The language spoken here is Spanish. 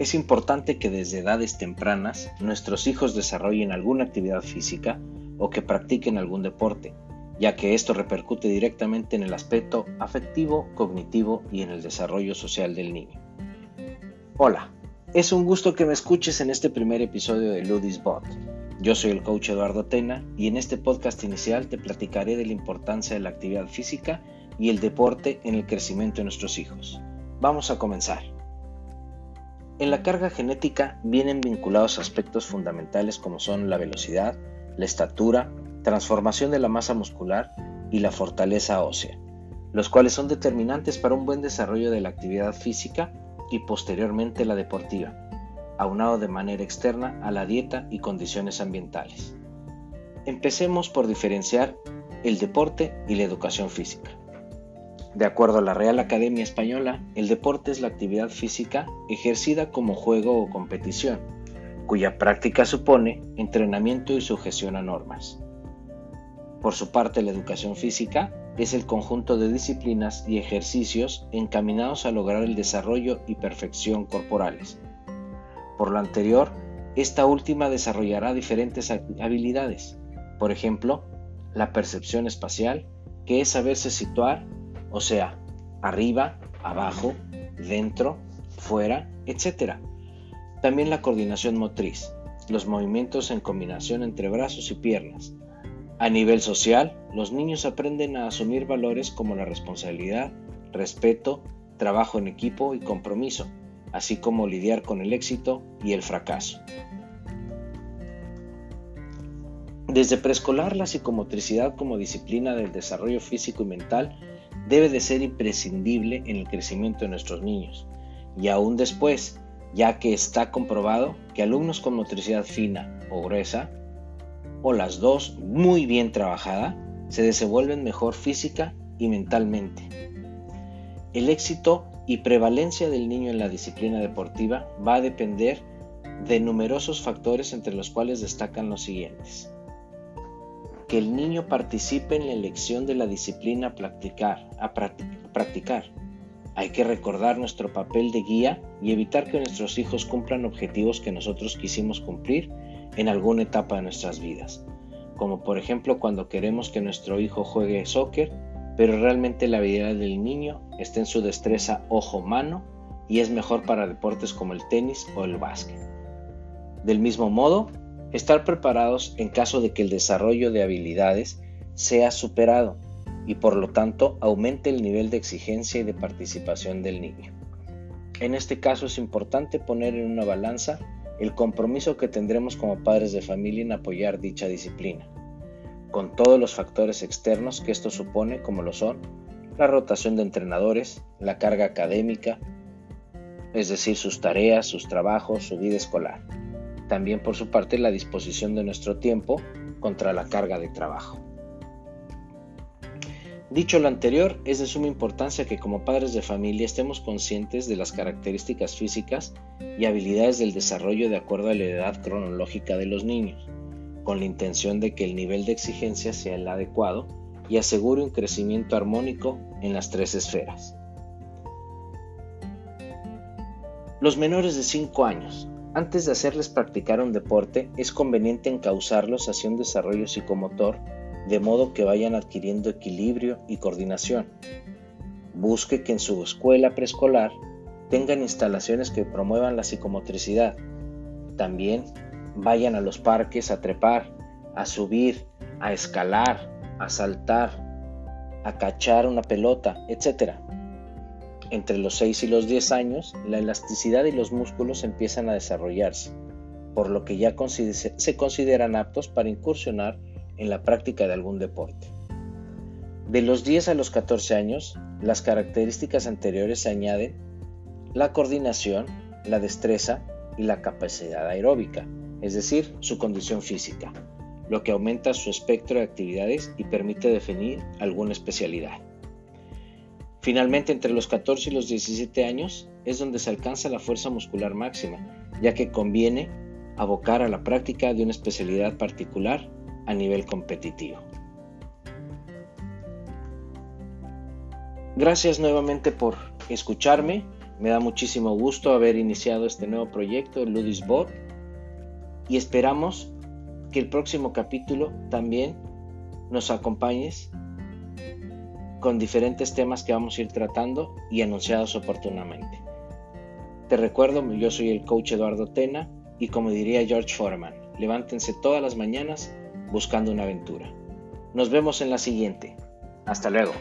Es importante que desde edades tempranas nuestros hijos desarrollen alguna actividad física o que practiquen algún deporte, ya que esto repercute directamente en el aspecto afectivo, cognitivo y en el desarrollo social del niño. Hola, es un gusto que me escuches en este primer episodio de Ludis Bot. Yo soy el coach Eduardo Tena y en este podcast inicial te platicaré de la importancia de la actividad física y el deporte en el crecimiento de nuestros hijos. Vamos a comenzar. En la carga genética vienen vinculados aspectos fundamentales como son la velocidad, la estatura, transformación de la masa muscular y la fortaleza ósea, los cuales son determinantes para un buen desarrollo de la actividad física y posteriormente la deportiva, aunado de manera externa a la dieta y condiciones ambientales. Empecemos por diferenciar el deporte y la educación física. De acuerdo a la Real Academia Española, el deporte es la actividad física ejercida como juego o competición, cuya práctica supone entrenamiento y sujeción a normas. Por su parte, la educación física es el conjunto de disciplinas y ejercicios encaminados a lograr el desarrollo y perfección corporales. Por lo anterior, esta última desarrollará diferentes habilidades, por ejemplo, la percepción espacial, que es saberse situar, o sea, arriba, abajo, dentro, fuera, etc. También la coordinación motriz, los movimientos en combinación entre brazos y piernas. A nivel social, los niños aprenden a asumir valores como la responsabilidad, respeto, trabajo en equipo y compromiso, así como lidiar con el éxito y el fracaso. Desde preescolar, la psicomotricidad como disciplina del desarrollo físico y mental debe de ser imprescindible en el crecimiento de nuestros niños, y aún después, ya que está comprobado que alumnos con motricidad fina o gruesa, o las dos muy bien trabajada, se desenvuelven mejor física y mentalmente. El éxito y prevalencia del niño en la disciplina deportiva va a depender de numerosos factores, entre los cuales destacan los siguientes: que el niño participe en la elección de la disciplina a practicar. Hay que recordar nuestro papel de guía y evitar que nuestros hijos cumplan objetivos que nosotros quisimos cumplir en alguna etapa de nuestras vidas, como por ejemplo cuando queremos que nuestro hijo juegue soccer, pero realmente la habilidad del niño está en su destreza ojo-mano y es mejor para deportes como el tenis o el básquet. Del mismo modo, estar preparados en caso de que el desarrollo de habilidades sea superado y por lo tanto aumente el nivel de exigencia y de participación del niño. En este caso es importante poner en una balanza el compromiso que tendremos como padres de familia en apoyar dicha disciplina, con todos los factores externos que esto supone, como lo son la rotación de entrenadores, la carga académica, es decir, sus tareas, sus trabajos, su vida escolar. También por su parte la disposición de nuestro tiempo contra la carga de trabajo. Dicho lo anterior, es de suma importancia que como padres de familia estemos conscientes de las características físicas y habilidades del desarrollo de acuerdo a la edad cronológica de los niños, con la intención de que el nivel de exigencia sea el adecuado y asegure un crecimiento armónico en las tres esferas. Los menores de 5 años. Antes de hacerles practicar un deporte, es conveniente encauzarlos hacia un desarrollo psicomotor, de modo que vayan adquiriendo equilibrio y coordinación. Busque que en su escuela preescolar tengan instalaciones que promuevan la psicomotricidad. También vayan a los parques a trepar, a subir, a escalar, a saltar, a cachar una pelota, etc. Entre los 6 y los 10 años, la elasticidad y los músculos empiezan a desarrollarse, por lo que ya se consideran aptos para incursionar en la práctica de algún deporte. De los 10 a los 14 años, las características anteriores se añaden la coordinación, la destreza y la capacidad aeróbica, es decir, su condición física, lo que aumenta su espectro de actividades y permite definir alguna especialidad. Finalmente, entre los 14 y los 17 años es donde se alcanza la fuerza muscular máxima, ya que conviene abocar a la práctica de una especialidad particular a nivel competitivo. Gracias nuevamente por escucharme. Me da muchísimo gusto haber iniciado este nuevo proyecto, Ludis Bot, y esperamos que el próximo capítulo también nos acompañes con diferentes temas que vamos a ir tratando y anunciados oportunamente. Te recuerdo, yo soy el coach Eduardo Tena y, como diría George Foreman, levántense todas las mañanas buscando una aventura. Nos vemos en la siguiente. Hasta luego.